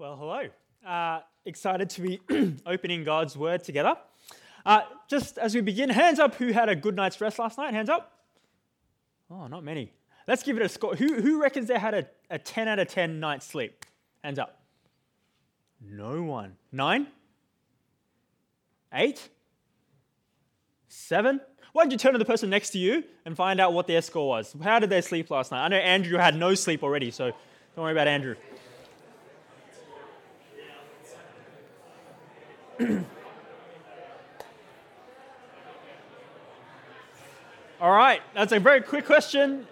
Well, hello. Excited to be opening God's Word together. Just as we begin, hands up who had a good night's rest last night. Hands up. Oh, not many. Let's give it a score. Who reckons they had a 10 out of 10 night's sleep? Hands up. No one. 9? 8? 7? Why don't you turn to the person next to you and find out what their score was? How did they sleep last night? I know Andrew had no sleep already, so don't worry about Andrew. All right, that's a very quick question.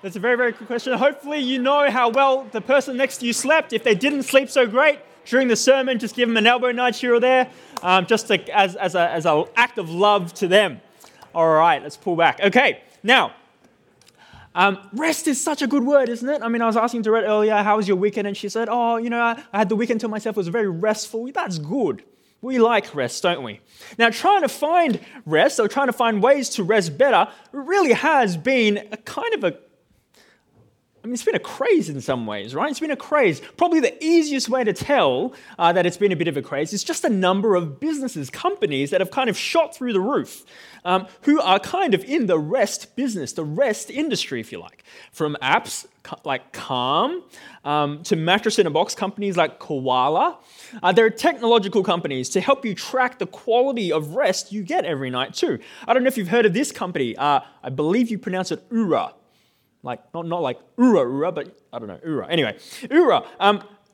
That's a very, very quick question. Hopefully you know how well the person next to you slept. If they didn't sleep so great during the sermon, just give them an elbow nudge here or there, as an act of love to them. All right, let's pull back. Okay, now, rest is such a good word, isn't it? I mean, I was asking Dorette earlier, how was your weekend? And she said, I had the weekend to myself. It was very restful. That's good. We like rest, don't we? Now, trying to find rest or trying to find ways to rest better really has been it's been a craze in some ways, right? It's been a craze. Probably the easiest way to tell that it's been a bit of a craze is just the number of businesses, companies that have kind of shot through the roof, who are kind of in the rest business, the rest industry, if you like. From apps like Calm to mattress-in-a-box companies like Koala. There are technological companies to help you track the quality of rest you get every night too. I don't know if you've heard of this company. I believe you pronounce it Oura. Like, not like Oura, but I don't know, Oura. Anyway, Oura.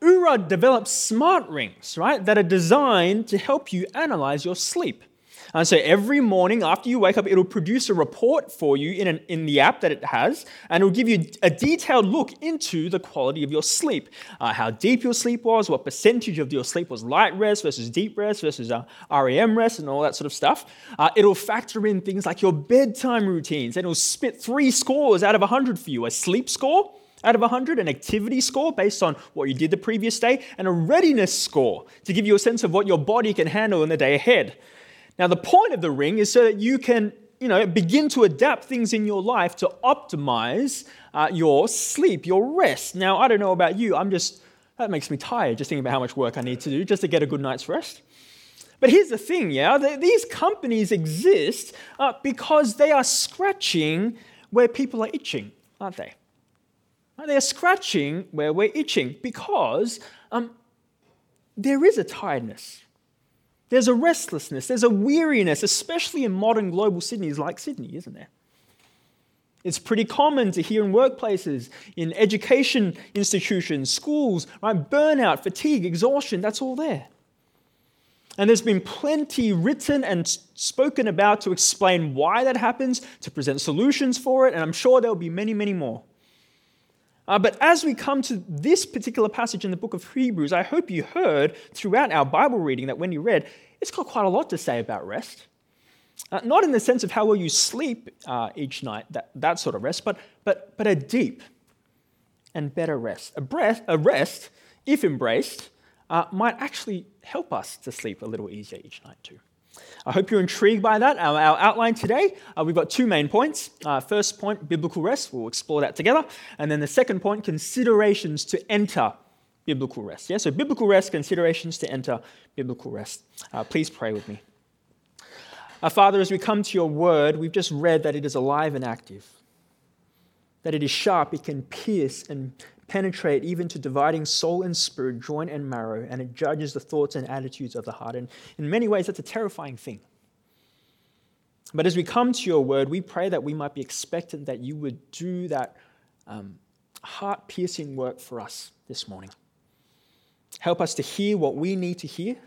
Oura develops smart rings, right, that are designed to help you analyze your sleep. So every morning after you wake up, it'll produce a report for you in the app that it has, and it'll give you a detailed look into the quality of your sleep, how deep your sleep was, what percentage of your sleep was light rest versus deep rest versus REM rest and all that sort of stuff. It'll factor in things like your bedtime routines, and it'll spit 3 scores out of 100 for you, a sleep score out of 100, an activity score based on what you did the previous day, and a readiness score to give you a sense of what your body can handle in the day ahead. Now, the point of the ring is so that you can, begin to adapt things in your life to optimize your sleep, your rest. Now, I don't know about you. That makes me tired just thinking about how much work I need to do just to get a good night's rest. But here's the thing, these companies exist because they are scratching where people are itching, aren't they? They are scratching where we're itching because there is a tiredness. There's a restlessness, there's a weariness, especially in modern global cities like Sydney, isn't there? It's pretty common to hear in workplaces, in education institutions, schools, right? Burnout, fatigue, exhaustion, that's all there. And there's been plenty written and spoken about to explain why that happens, to present solutions for it, and I'm sure there'll be many, many more. But as we come to this particular passage in the book of Hebrews, I hope you heard throughout our Bible reading that when you read, it's got quite a lot to say about rest. Not in the sense of how well you sleep each night, that sort of rest, but a deep and better rest. A rest, if embraced, might actually help us to sleep a little easier each night too. I hope you're intrigued by that. Our outline today, we've got 2 main points. First point, biblical rest. We'll explore that together. And then the second point, considerations to enter biblical rest. Yeah, so biblical rest, considerations to enter biblical rest. Please pray with me. Father, as we come to your word, we've just read that it is alive and active, that it is sharp, it can pierce and penetrate even to dividing soul and spirit, joint and marrow, and it judges the thoughts and attitudes of the heart. And in many ways, that's a terrifying thing. But as we come to your word, we pray that we might be expectant that you would do that heart-piercing work for us this morning. Help us to hear what we need to hear.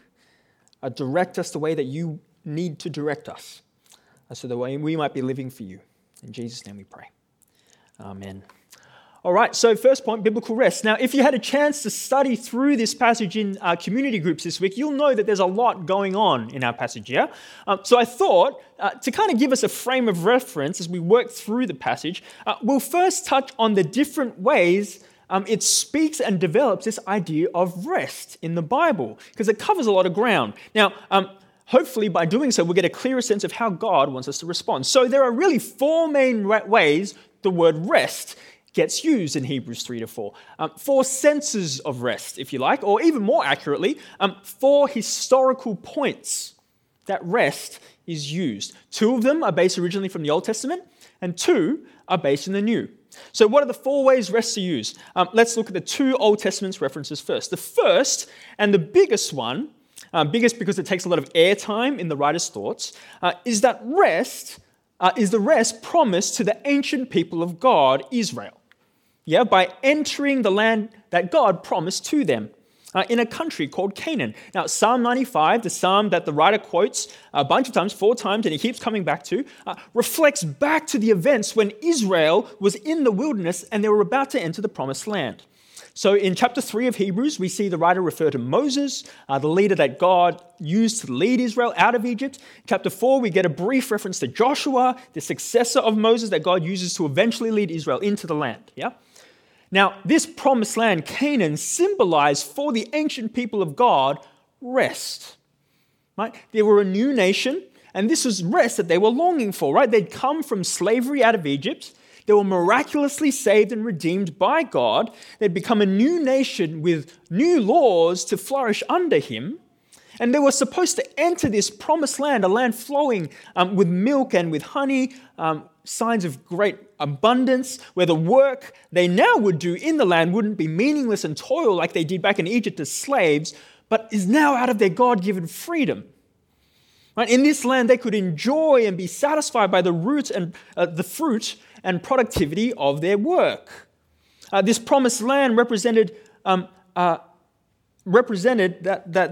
Direct us the way that you need to direct us, so the way we might be living for you. In Jesus' name we pray. Amen. All right, so first point, biblical rest. Now, if you had a chance to study through this passage in our community groups this week, you'll know that there's a lot going on in our passage here. So I thought to kind of give us a frame of reference as we work through the passage, we'll first touch on the different ways it speaks and develops this idea of rest in the Bible, because it covers a lot of ground. Now, hopefully by doing so, we'll get a clearer sense of how God wants us to respond. So there are really 4 main ways the word rest gets used in Hebrews 3-4. Four senses of rest, if you like, or even more accurately, four historical points that rest is used. Two of them are based originally from the Old Testament, and two are based in the New. So what are the four ways rest is used? Let's look at the two Old Testament references first. The first and the biggest one, biggest because it takes a lot of airtime in the writer's thoughts, is that rest is the rest promised to the ancient people of God, Israel. Yeah, by entering the land that God promised to them in a country called Canaan. Now, Psalm 95, the psalm that the writer quotes a bunch of times, 4 times, and he keeps coming back to, reflects back to the events when Israel was in the wilderness and they were about to enter the promised land. So in chapter 3 of Hebrews, we see the writer refer to Moses, the leader that God used to lead Israel out of Egypt. Chapter 4, we get a brief reference to Joshua, the successor of Moses that God uses to eventually lead Israel into the land. Yeah? Now, this promised land, Canaan, symbolized for the ancient people of God rest. Right? They were a new nation, and this was rest that they were longing for. Right? They'd come from slavery out of Egypt. They were miraculously saved and redeemed by God. They'd become a new nation with new laws to flourish under him. And they were supposed to enter this promised land, a land flowing with milk and with honey, signs of great abundance, where the work they now would do in the land wouldn't be meaningless and toil like they did back in Egypt as slaves, but is now out of their God-given freedom. Right? In this land, they could enjoy and be satisfied by the root and the fruit and productivity of their work. This promised land represented that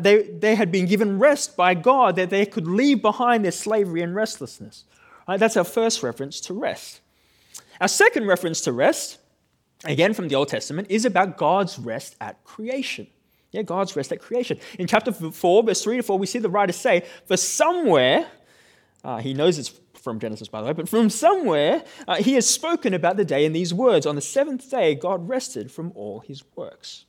they had been given rest by God, that they could leave behind their slavery and restlessness. Right? That's our first reference to rest. Our second reference to rest, again from the Old Testament, is about God's rest at creation. Yeah, God's rest at creation. In chapter 4, verse 3-4, we see the writer say, for somewhere, he knows it's from Genesis, by the way, but from somewhere, he has spoken about the day in these words, on the seventh day, God rested from all his works.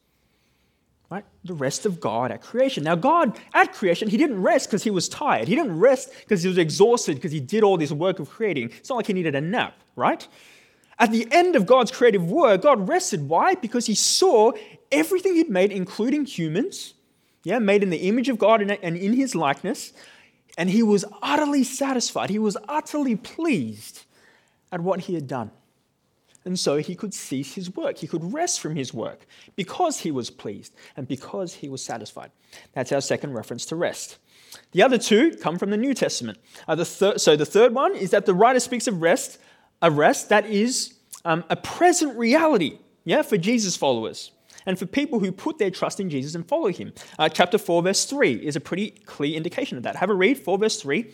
Right? The rest of God at creation. Now, God at creation, he didn't rest because he was tired. He didn't rest because he was exhausted because he did all this work of creating. It's not like he needed a nap, right? At the end of God's creative work, God rested. Why? Because he saw everything he'd made, including humans, made in the image of God and in his likeness, and he was utterly satisfied. He was utterly pleased at what he had done. And so he could cease his work. He could rest from his work because he was pleased and because he was satisfied. That's our second reference to rest. The other two come from the New Testament. The third one is that the writer speaks of rest, a rest that is a present reality for Jesus' followers and for people who put their trust in Jesus and follow him. Chapter 4, verse 3 is a pretty clear indication of that. Have a read, 4, verse 3.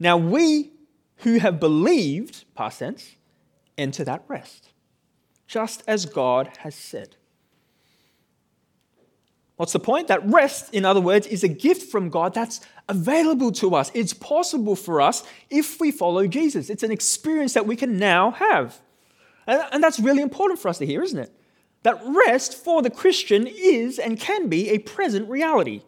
Now we who have believed, past tense, enter that rest, just as God has said. What's the point? That rest, in other words, is a gift from God that's available to us. It's possible for us if we follow Jesus. It's an experience that we can now have. And that's really important for us to hear, isn't it? That rest for the Christian is and can be a present reality.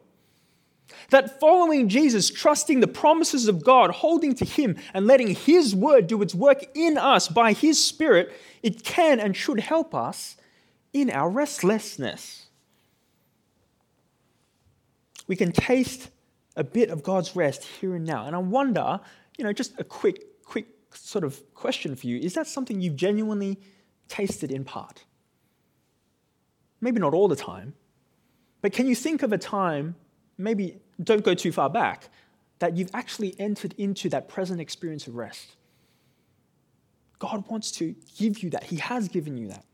That following Jesus, trusting the promises of God, holding to him and letting his word do its work in us by his spirit, it can and should help us in our restlessness. We can taste a bit of God's rest here and now. And I wonder, just a quick sort of question for you. Is that something you've genuinely tasted in part? Maybe not all the time, but can you think of a time, maybe don't go too far back, that you've actually entered into that present experience of rest? God wants to give you that. He has given you that.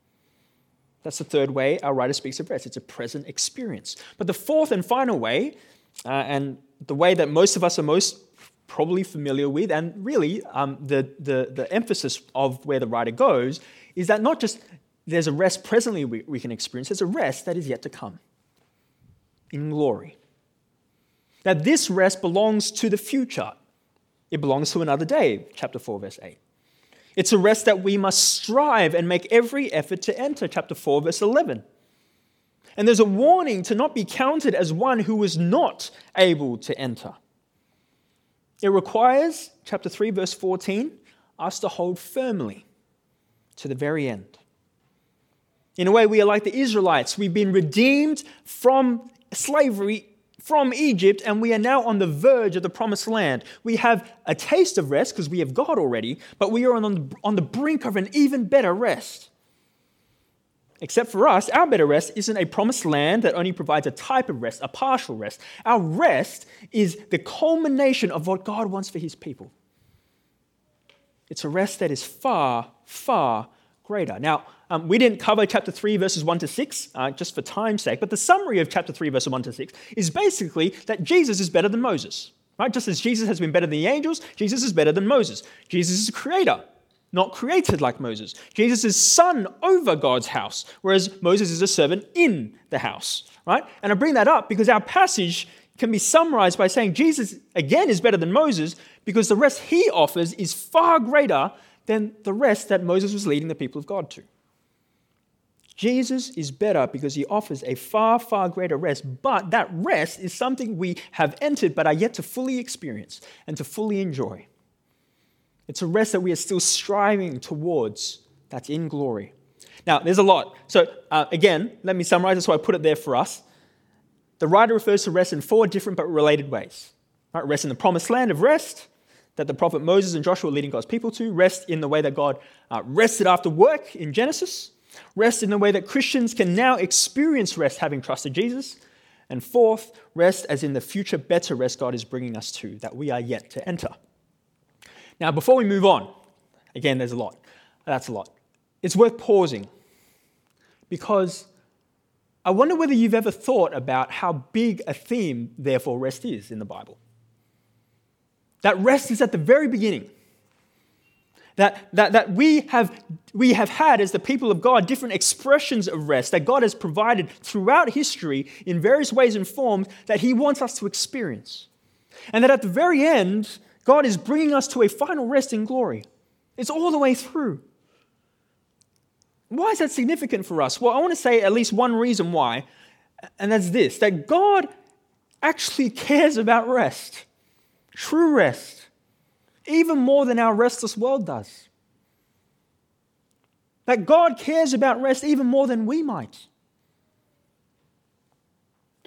That's the third way our writer speaks of rest. It's a present experience. But the fourth and final way, and the way that most of us are most probably familiar with, and really the emphasis of where the writer goes, is that not just there's a rest presently we can experience, there's a rest that is yet to come in glory. That this rest belongs to the future. It belongs to another day, chapter 4, verse 8. It's a rest that we must strive and make every effort to enter, chapter 4, verse 11. And there's a warning to not be counted as one who was not able to enter. It requires, chapter 3, verse 14, us to hold firmly to the very end, In a way, we are like the Israelites. We've been redeemed from slavery from Egypt, and we are now on the verge of the promised land. We have a taste of rest because we have God already, but we are on the brink of an even better rest. Except for us, our better rest isn't a promised land that only provides a type of rest, a partial rest. Our rest is the culmination of what God wants for his people. It's a rest that is far, far greater. Now, we didn't cover chapter 3, verses 1 to 6, just for time's sake, but the summary of chapter 3, verses 1 to 6 is basically that Jesus is better than Moses. Right? Just as Jesus has been better than the angels, Jesus is better than Moses. Jesus is the creator, not created like Moses. Jesus is son over God's house, whereas Moses is a servant in the house, right? And I bring that up because our passage can be summarized by saying Jesus, again, is better than Moses because the rest he offers is far greater than the rest that Moses was leading the people of God to. Jesus is better because he offers a far, far greater rest, but that rest is something we have entered but are yet to fully experience and to fully enjoy. It's a rest that we are still striving towards that's in glory. Now, there's a lot. So again, let me summarize. That's why I put it there for us. The writer refers to rest in four different but related ways. Right? Rest in the promised land of rest that the prophet Moses and Joshua were leading God's people to. Rest in the way that God rested after work in Genesis. Rest in the way that Christians can now experience rest having trusted Jesus. And fourth, rest as in the future better rest God is bringing us to that we are yet to enter. Now, before we move on, again, there's a lot. That's a lot. It's worth pausing because I wonder whether you've ever thought about how big a theme, therefore, rest is in the Bible. That rest is at the very beginning. That we have had, as the people of God, different expressions of rest that God has provided throughout history in various ways and forms that he wants us to experience. And that at the very end, God is bringing us to a final rest in glory. It's all the way through. Why is that significant for us? Well, I want to say at least one reason why, and that's this, that God actually cares about rest, true rest, even more than our restless world does. That God cares about rest even more than we might.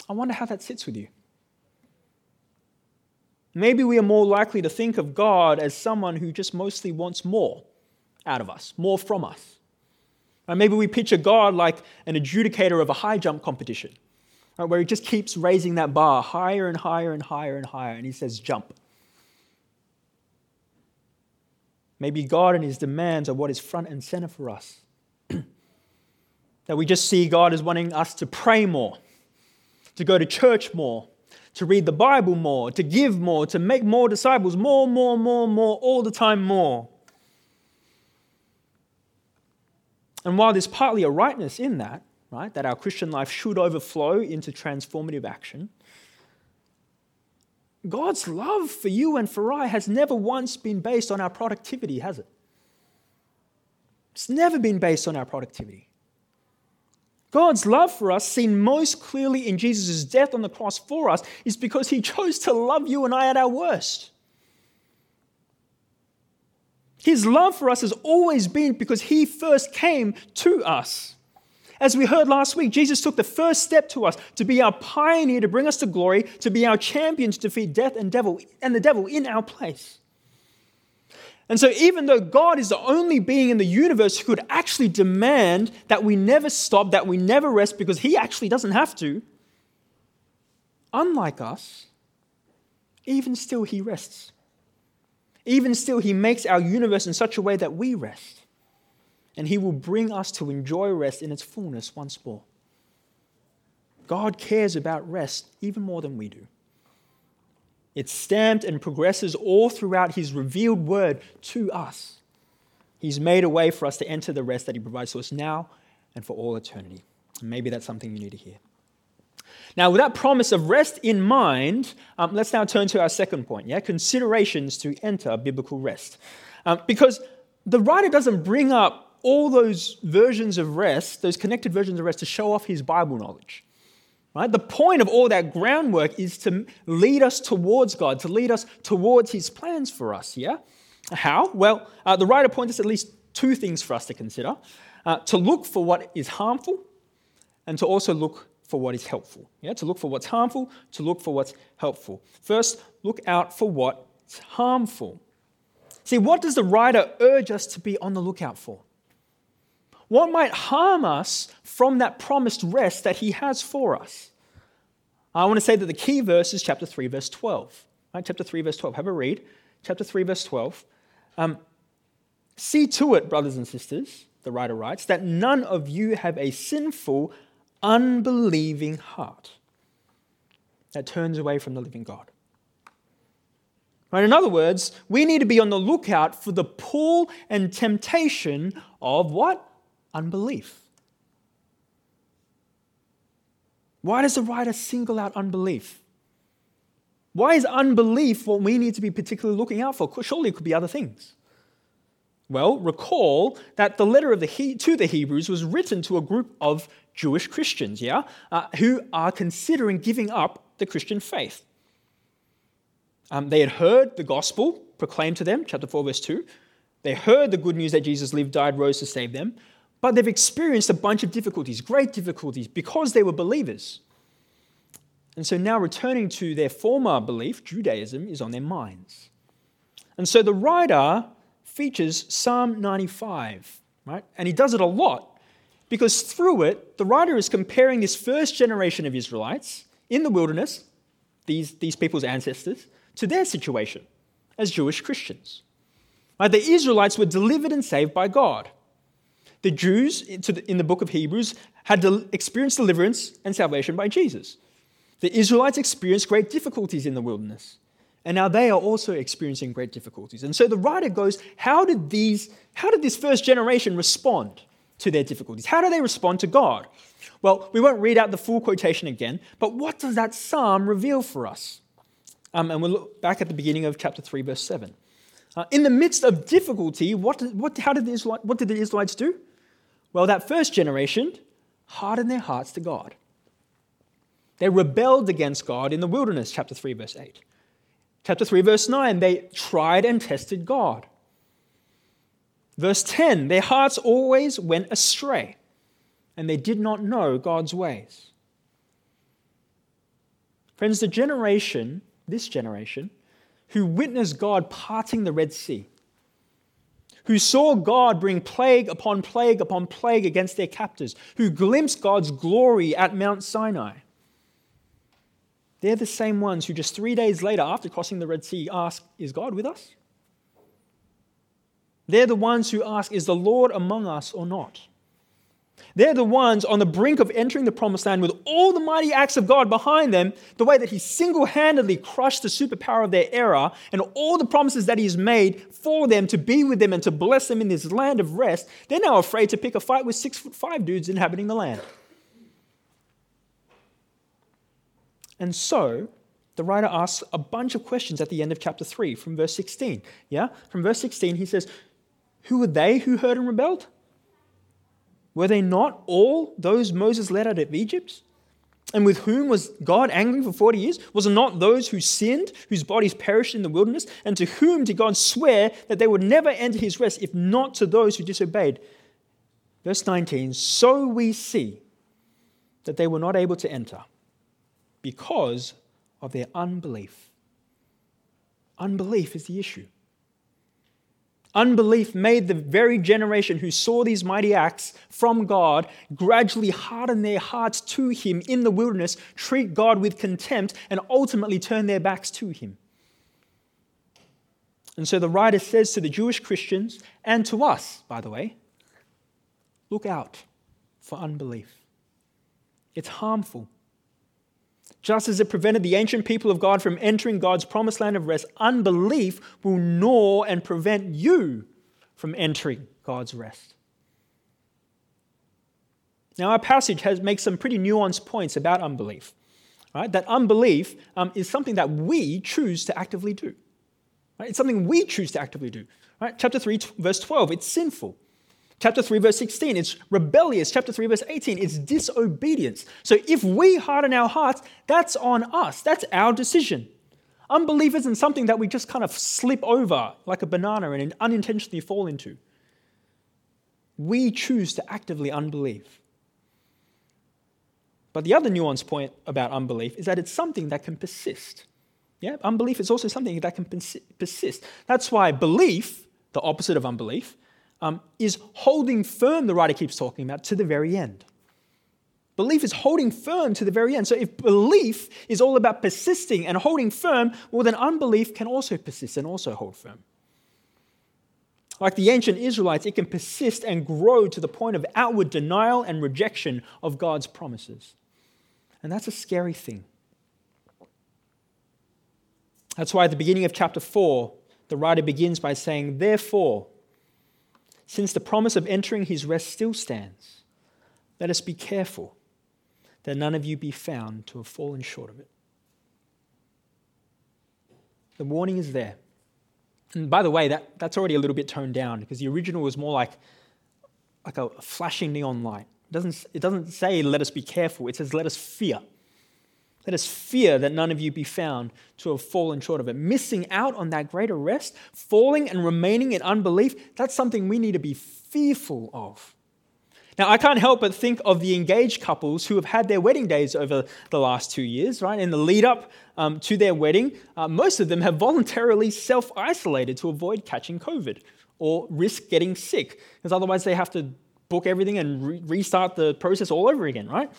I wonder how that sits with you. Maybe we are more likely to think of God as someone who just mostly wants more out of us, more from us. Or maybe we picture God like an adjudicator of a high jump competition, right, where he just keeps raising that bar higher and higher and higher and higher, and he says, jump. Maybe God and his demands are what is front and center for us. That we just see God as wanting us to pray more, to go to church more, to read the Bible more, to give more, to make more disciples, more, all the time more. And while there's partly a rightness in that, right, that our Christian life should overflow into transformative action, God's love for you and for I has never once been based on our productivity, has it? It's never been based on our productivity. God's love for us, seen most clearly in Jesus' death on the cross for us, is because he chose to love you and I at our worst. His love for us has always been because he first came to us. As we heard last week, Jesus took the first step to us to be our pioneer, to bring us to glory, to be our champion to defeat death and the devil in our place. And so even though God is the only being in the universe who could actually demand that we never stop, that we never rest, because he actually doesn't have to, unlike us, even still he rests. Even still he makes our universe in such a way that we rest. And he will bring us to enjoy rest in its fullness once more. God cares about rest even more than we do. It's stamped and progresses all throughout his revealed word to us. He's made a way for us to enter the rest that he provides to us now and for all eternity. And maybe that's something you need to hear. Now, with that promise of rest in mind, let's now turn to our second point, considerations to enter biblical rest. Because the writer doesn't bring up all those versions of rest, those connected versions of rest, to show off his Bible knowledge. Right? The point of all that groundwork is to lead us towards God, to lead us towards his plans for us, yeah? How? Well, the writer points us at least two things for us to consider. to look for what is harmful and to also look for what is helpful. Yeah, to look for what's harmful, to look for what's helpful. First, look out for what's harmful. See, what does the writer urge us to be on the lookout for? What might harm us from that promised rest that he has for us? I want to say that the key verse is chapter 3, verse 12. Right? Chapter 3, verse 12. Have a read. Chapter 3, verse 12. See to it, brothers and sisters, the writer writes, that none of you have a sinful, unbelieving heart that turns away from the living God. Right? In other words, we need to be on the lookout for the pull and temptation of what? Unbelief. Why does the writer single out unbelief? Why is unbelief what we need to be particularly looking out for? Surely it could be other things. Well, recall that the letter of to the Hebrews was written to a group of Jewish Christians, who are considering giving up the Christian faith. They had heard the gospel proclaimed to them, chapter 4, verse 2. They heard the good news that Jesus lived, died, rose to save them, but they've experienced a bunch of difficulties, great difficulties, because they were believers. And so now returning to their former belief, Judaism, is on their minds. And so the writer features Psalm 95, right? And he does it a lot because through it, the writer is comparing this first generation of Israelites in the wilderness, these people's ancestors, to their situation as Jewish Christians. Right? The Israelites were delivered and saved by God. The Jews, in the book of Hebrews, had experienced deliverance and salvation by Jesus. The Israelites experienced great difficulties in the wilderness, and now they are also experiencing great difficulties. And so the writer goes, how did this first generation respond to their difficulties? How do they respond to God? Well, we won't read out the full quotation again, but what does that psalm reveal for us? And we'll look back at the beginning of chapter 3, verse 7. In the midst of difficulty, what did the Israelites do? Well, that first generation hardened their hearts to God. They rebelled against God in the wilderness, chapter 3, verse 8. Chapter 3, verse 9, they tried and tested God. Verse 10, their hearts always went astray, and they did not know God's ways. Friends, this generation, who witnessed God parting the Red Sea, who saw God bring plague upon plague upon plague against their captors, who glimpsed God's glory at Mount Sinai. They're the same ones who just 3 days later, after crossing the Red Sea, ask, is God with us? They're the ones who ask, is the Lord among us or not? They're the ones on the brink of entering the promised land with all the mighty acts of God behind them, the way that he single-handedly crushed the superpower of their era and all the promises that he has made for them to be with them and to bless them in this land of rest. They're now afraid to pick a fight with 6'5" dudes inhabiting the land. And so the writer asks a bunch of questions at the end of chapter 3 from verse 16. Yeah, from verse 16 he says, who were they who heard and rebelled? Were they not all those Moses led out of Egypt? And with whom was God angry for 40 years? Was it not those who sinned, whose bodies perished in the wilderness? And to whom did God swear that they would never enter his rest, if not to those who disobeyed? Verse 19, so we see that they were not able to enter because of their unbelief. Unbelief is the issue. Unbelief made the very generation who saw these mighty acts from God gradually harden their hearts to him in the wilderness, treat God with contempt, and ultimately turn their backs to him. And so the writer says to the Jewish Christians, and to us, by the way, look out for unbelief. It's harmful. Just as it prevented the ancient people of God from entering God's promised land of rest, unbelief will gnaw and prevent you from entering God's rest. Now, our passage makes some pretty nuanced points about unbelief. Right? That unbelief is something that we choose to actively do. Right? It's something we choose to actively do. Right? Chapter 3, verse 12, it's sinful. Chapter 3, verse 16, it's rebellious. Chapter 3, verse 18, it's disobedience. So if we harden our hearts, that's on us. That's our decision. Unbelief isn't something that we just kind of slip over like a banana and unintentionally fall into. We choose to actively unbelieve. But the other nuanced point about unbelief is that it's something that can persist. Yeah, unbelief is also something that can persist. That's why belief, the opposite of unbelief, is holding firm, the writer keeps talking about, to the very end. Belief is holding firm to the very end. So if belief is all about persisting and holding firm, well, then unbelief can also persist and also hold firm. Like the ancient Israelites, it can persist and grow to the point of outward denial and rejection of God's promises. And that's a scary thing. That's why at the beginning of chapter 4, the writer begins by saying, "Therefore, since the promise of entering his rest still stands, let us be careful that none of you be found to have fallen short of it." The warning is there. And by the way, that's already a little bit toned down because the original was more like a flashing neon light. It doesn't say, "Let us be careful." It says, "Let us fear. Let us fear that none of you be found to have fallen short of it." Missing out on that greater rest, falling and remaining in unbelief, that's something we need to be fearful of. Now, I can't help but think of the engaged couples who have had their wedding days over the last 2 years, right? In the lead up to their wedding, most of them have voluntarily self-isolated to avoid catching COVID or risk getting sick, because otherwise they have to book everything and restart the process all over again, right?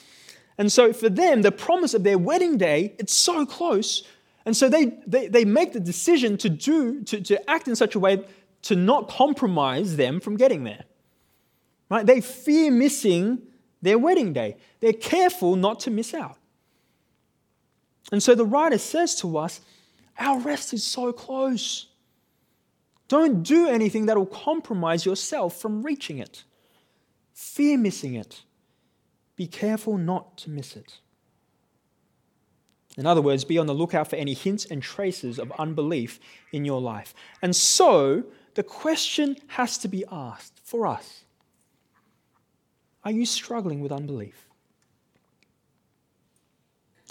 And so for them, the promise of their wedding day, it's so close. And so they make the decision to act in such a way to not compromise them from getting there. Right? They fear missing their wedding day. They're careful not to miss out. And so the writer says to us, our rest is so close. Don't do anything that will compromise yourself from reaching it. Fear missing it. Be careful not to miss it. In other words, be on the lookout for any hints and traces of unbelief in your life. And so the question has to be asked for us. Are you struggling with unbelief?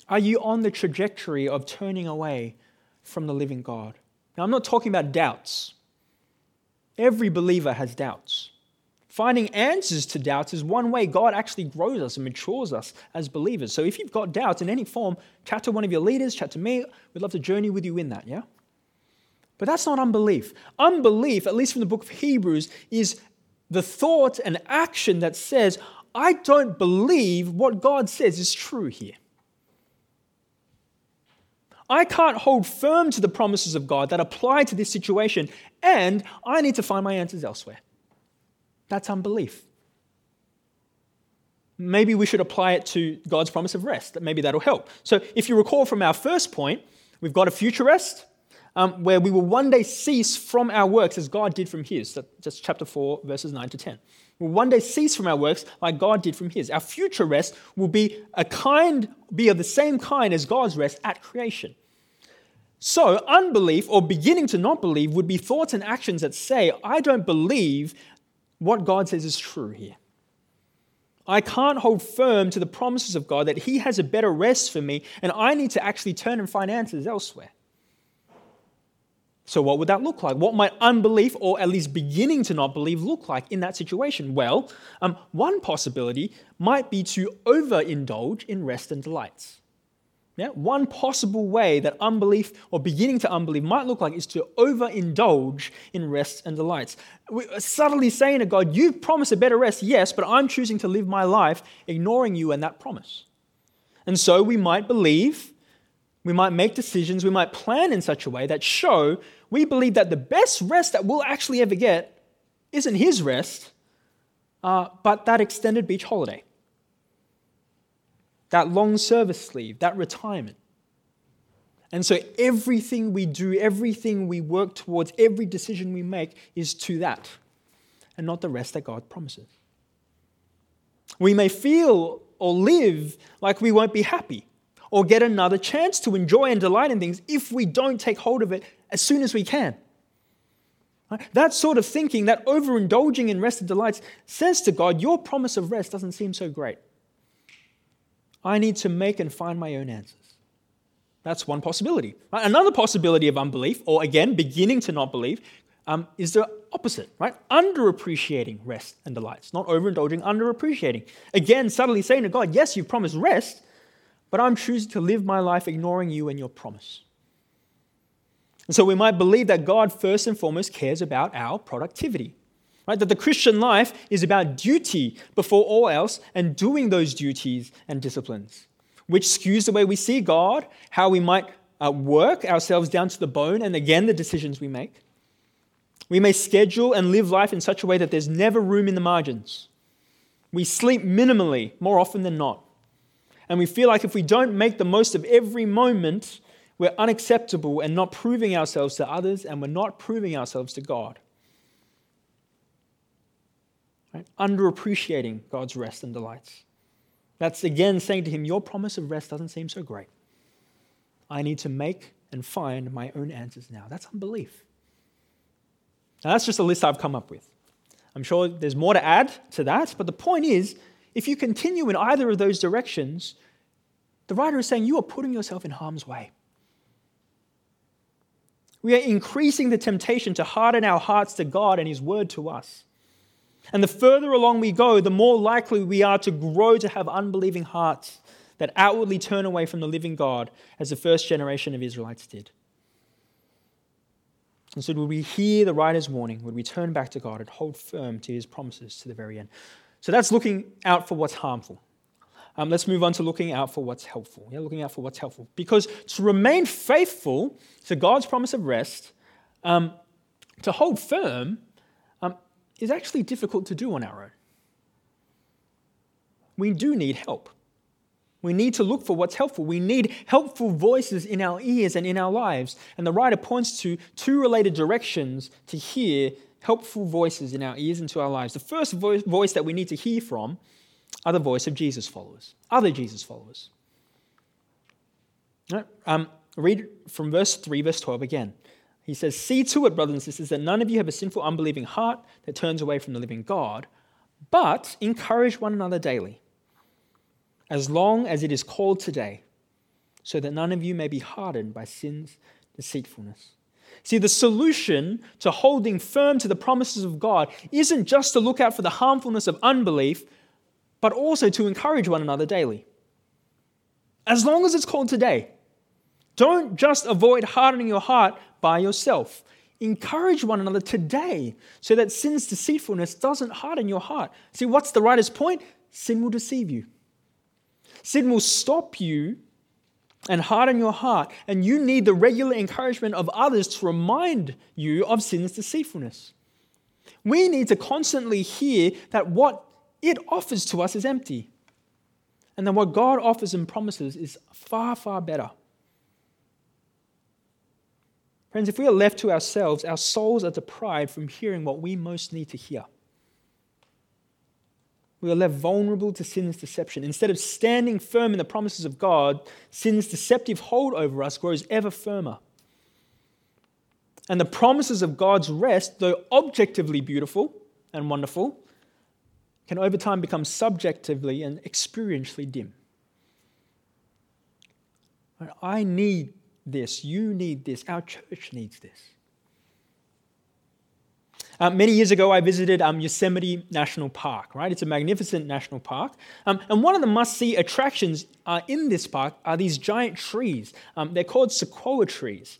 Are you on the trajectory of turning away from the living God? Now, I'm not talking about doubts. Every believer has doubts. Finding answers to doubts is one way God actually grows us and matures us as believers. So if you've got doubts in any form, chat to one of your leaders, chat to me. We'd love to journey with you in that, yeah? But that's not unbelief. Unbelief, at least from the book of Hebrews, is the thought and action that says, I don't believe what God says is true here. I can't hold firm to the promises of God that apply to this situation, and I need to find my answers elsewhere. That's unbelief. Maybe we should apply it to God's promise of rest. Maybe that'll help. So if you recall from our first point, we've got a future rest where we will one day cease from our works as God did from his. That's chapter 4, verses 9 to 10. We'll one day cease from our works like God did from his. Our future rest will be of the same kind as God's rest at creation. So unbelief or beginning to not believe would be thoughts and actions that say, I don't believe what God says is true here. I can't hold firm to the promises of God that he has a better rest for me, and I need to actually turn and find answers elsewhere. So what would that look like? What might unbelief, or at least beginning to not believe, look like in that situation? Well, one possibility might be to overindulge in rest and delights. Yeah? One possible way that unbelief or beginning to unbelieve might look like is to overindulge in rests and delights. We're subtly saying to God, you've promised a better rest, yes, but I'm choosing to live my life ignoring you and that promise. And so we might believe, we might make decisions, we might plan in such a way that show we believe that the best rest that we'll actually ever get isn't his rest, but that extended beach holiday. That long service leave, that retirement. And so everything we do, everything we work towards, every decision we make is to that and not the rest that God promises. We may feel or live like we won't be happy or get another chance to enjoy and delight in things if we don't take hold of it as soon as we can. Right? That sort of thinking, that overindulging in rest and delights says to God, your promise of rest doesn't seem so great. I need to make and find my own answers. That's one possibility. Another possibility of unbelief, or again, beginning to not believe, is the opposite, right? Underappreciating rest and delights, not overindulging, underappreciating. Again, suddenly saying to God, yes, you promised rest, but I'm choosing to live my life ignoring you and your promise. And so we might believe that God first and foremost cares about our productivity, right? That the Christian life is about duty before all else and doing those duties and disciplines, which skews the way we see God, how we might work ourselves down to the bone, and again, the decisions we make. We may schedule and live life in such a way that there's never room in the margins. We sleep minimally more often than not. And we feel like if we don't make the most of every moment, we're unacceptable and not proving ourselves to others, and we're not proving ourselves to God. Right? Underappreciating God's rest and delights. That's again saying to him, your promise of rest doesn't seem so great. I need to make and find my own answers now. That's unbelief. Now, that's just a list I've come up with. I'm sure there's more to add to that, but the point is, if you continue in either of those directions, the writer is saying you are putting yourself in harm's way. We are increasing the temptation to harden our hearts to God and his word to us. And the further along we go, the more likely we are to grow to have unbelieving hearts that outwardly turn away from the living God, as the first generation of Israelites did. And so would we hear the writer's warning? Would we turn back to God and hold firm to his promises to the very end? So that's looking out for what's harmful. Let's move on to looking out for what's helpful. Yeah, looking out for what's helpful. Because to remain faithful to God's promise of rest, to hold firm, is actually difficult to do on our own. We do need help. We need to look for what's helpful. We need helpful voices in our ears and in our lives. And the writer points to two related directions to hear helpful voices in our ears and to our lives. The first voice that we need to hear from are the voice of Jesus followers, other Jesus followers. Read from verse 3, verse 12 again. He says, see to it, brothers and sisters, that none of you have a sinful, unbelieving heart that turns away from the living God, but encourage one another daily, as long as it is called today, so that none of you may be hardened by sin's deceitfulness. See, the solution to holding firm to the promises of God isn't just to look out for the harmfulness of unbelief, but also to encourage one another daily. As long as it's called today, don't just avoid hardening your heart by yourself. Encourage one another today so that sin's deceitfulness doesn't harden your heart. See, what's the writer's point? Sin will deceive you. Sin will stop you and harden your heart, and you need the regular encouragement of others to remind you of sin's deceitfulness. We need to constantly hear that what it offers to us is empty, and that what God offers and promises is far, far better. Friends, if we are left to ourselves, our souls are deprived from hearing what we most need to hear. We are left vulnerable to sin's deception. Instead of standing firm in the promises of God, sin's deceptive hold over us grows ever firmer. And the promises of God's rest, though objectively beautiful and wonderful, can over time become subjectively and experientially dim. I need this. You need this. Our church needs this. Many years ago, I visited Yosemite National Park, right? It's a magnificent national park. And one of the must-see attractions in this park are these giant trees. They're called sequoia trees.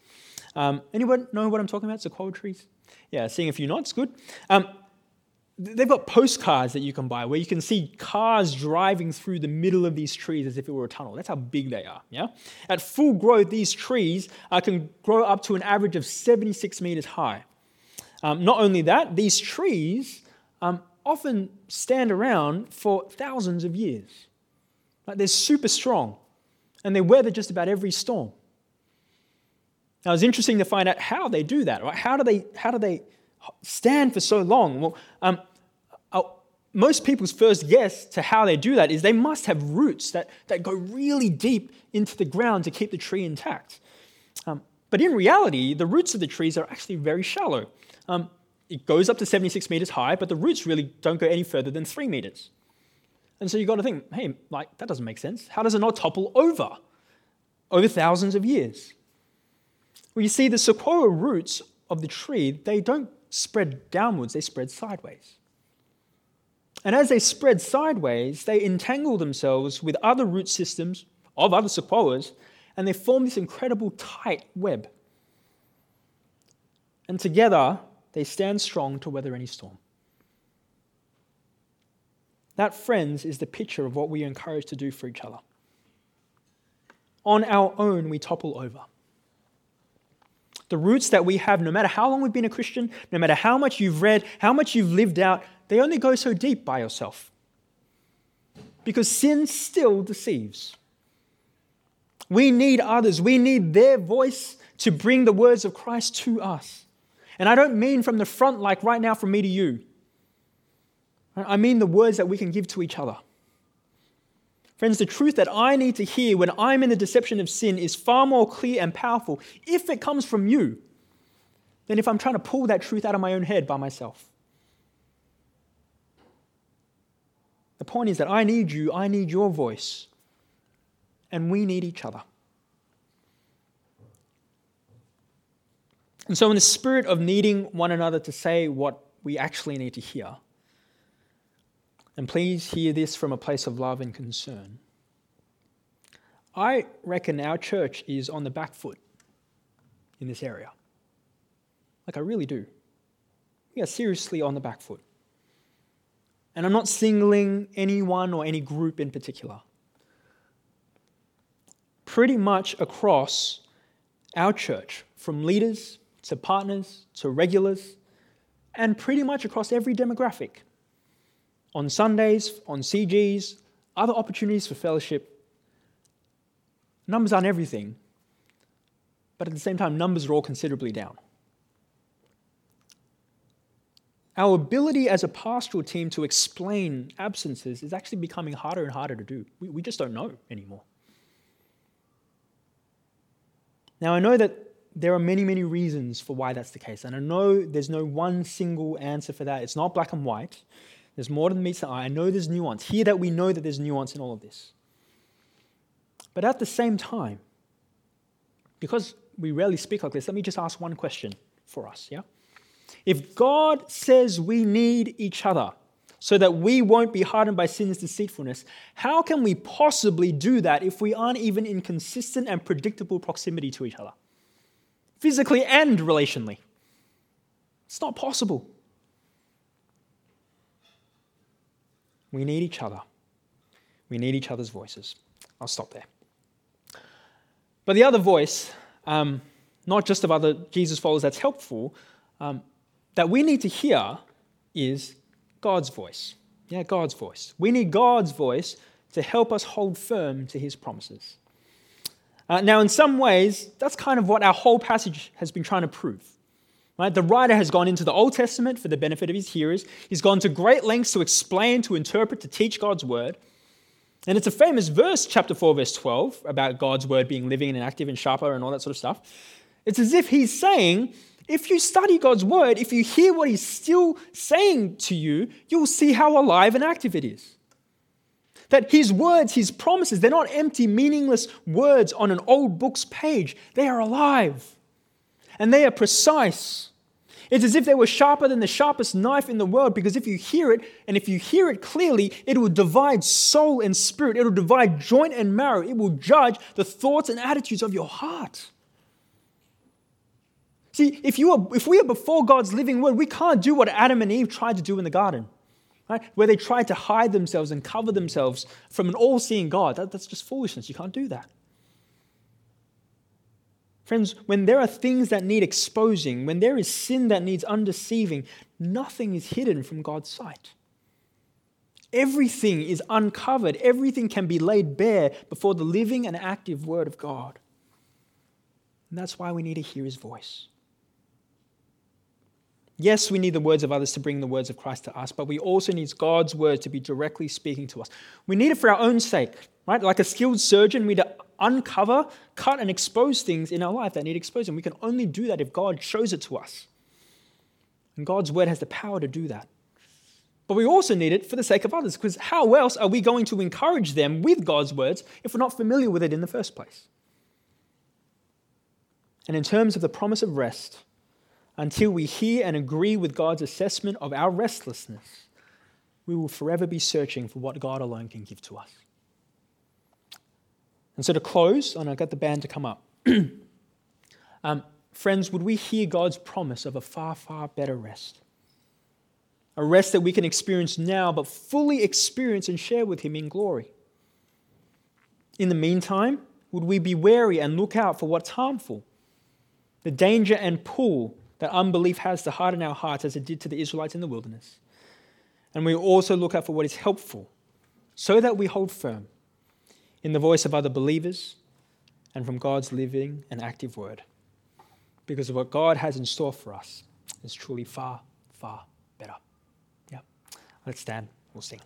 Anyone know what I'm talking about, sequoia trees? Yeah, seeing a few nods, good. They've got postcards that you can buy where you can see cars driving through the middle of these trees as if it were a tunnel. That's how big they are, yeah? At full growth, these trees can grow up to an average of 76 meters high. Not only that, these trees often stand around for thousands of years. Like, they're super strong, and they weather just about every storm. Now, it's interesting to find out how they do that, right? How do they stand for so long? Well, most people's first guess to how they do that is they must have roots that go really deep into the ground to keep the tree intact. But in reality, the roots of the trees are actually very shallow. It goes up to 76 meters high, but the roots really don't go any further than 3 meters. And so you've got to think, hey, like, that doesn't make sense. How does it not topple over thousands of years? Well, you see, the sequoia roots of the tree, they don't spread downwards, they spread sideways. And as they spread sideways, they entangle themselves with other root systems of other sequoias, and they form this incredible tight web. And together, they stand strong to weather any storm. That, friends, is the picture of what we are encouraged to do for each other. On our own, we topple over. The roots that we have, no matter how long we've been a Christian, no matter how much you've read, how much you've lived out, they only go so deep by yourself. Because sin still deceives. We need others. We need their voice to bring the words of Christ to us. And I don't mean from the front, like right now from me to you. I mean the words that we can give to each other. Friends, the truth that I need to hear when I'm in the deception of sin is far more clear and powerful, if it comes from you, than if I'm trying to pull that truth out of my own head by myself. The point is that I need you, I need your voice, and we need each other. And so in the spirit of needing one another to say what we actually need to hear, and please hear this from a place of love and concern, I reckon our church is on the back foot in this area. Like, I really do. We are seriously on the back foot. And I'm not singling anyone or any group in particular. Pretty much across our church, from leaders to partners to regulars, and pretty much across every demographic, on Sundays, on CGs, other opportunities for fellowship. Numbers aren't everything, but at the same time, numbers are all considerably down. Our ability as a pastoral team to explain absences is actually becoming harder and harder to do. We just don't know anymore. Now, I know that there are many, many reasons for why that's the case, and I know there's no one single answer for that. It's not black and white. There's more than meets the eye. I know there's nuance. Hear that we know that there's nuance in all of this. But at the same time, because we rarely speak like this, let me just ask one question for us, yeah? If God says we need each other so that we won't be hardened by sin's deceitfulness, how can we possibly do that if we aren't even in consistent and predictable proximity to each other? Physically and relationally. It's not possible. We need each other. We need each other's voices. I'll stop there. But the other voice, not just of other Jesus followers that's helpful, that we need to hear is God's voice. Yeah, God's voice. We need God's voice to help us hold firm to his promises. Now, in some ways, that's kind of what our whole passage has been trying to prove. Right? The writer has gone into the Old Testament for the benefit of his hearers. He's gone to great lengths to explain, to interpret, to teach God's word. And it's a famous verse, chapter 4, verse 12, about God's word being living and active and sharper and all that sort of stuff. It's as if he's saying, if you study God's word, if you hear what he's still saying to you, you'll see how alive and active it is. That his words, his promises, they're not empty, meaningless words on an old book's page. They are alive. And they are precise. It's as if they were sharper than the sharpest knife in the world, because if you hear it, and if you hear it clearly, it will divide soul and spirit. It will divide joint and marrow. It will judge the thoughts and attitudes of your heart. See, if we are before God's living word, we can't do what Adam and Eve tried to do in the garden, right? Where they tried to hide themselves and cover themselves from an all-seeing God. That's just foolishness. You can't do that. Friends, when there are things that need exposing, when there is sin that needs undeceiving, nothing is hidden from God's sight. Everything is uncovered. Everything can be laid bare before the living and active word of God. And that's why we need to hear his voice. Yes, we need the words of others to bring the words of Christ to us, but we also need God's word to be directly speaking to us. We need it for our own sake, right? Like a skilled surgeon, we need to uncover, cut, and expose things in our life that need exposing. We can only do that if God shows it to us. And God's word has the power to do that. But we also need it for the sake of others, because how else are we going to encourage them with God's words if we're not familiar with it in the first place? And in terms of the promise of rest, until we hear and agree with God's assessment of our restlessness, we will forever be searching for what God alone can give to us. And so to close, and I've got the band to come up. Friends, would we hear God's promise of a far, far better rest? A rest that we can experience now, but fully experience and share with Him in glory. In the meantime, would we be wary and look out for what's harmful? The danger and pull that unbelief has to harden our hearts as it did to the Israelites in the wilderness. And we also look out for what is helpful so that we hold firm in the voice of other believers and from God's living and active word. Because what God has in store for us is truly far, far better. Yeah. Let's stand. We'll sing.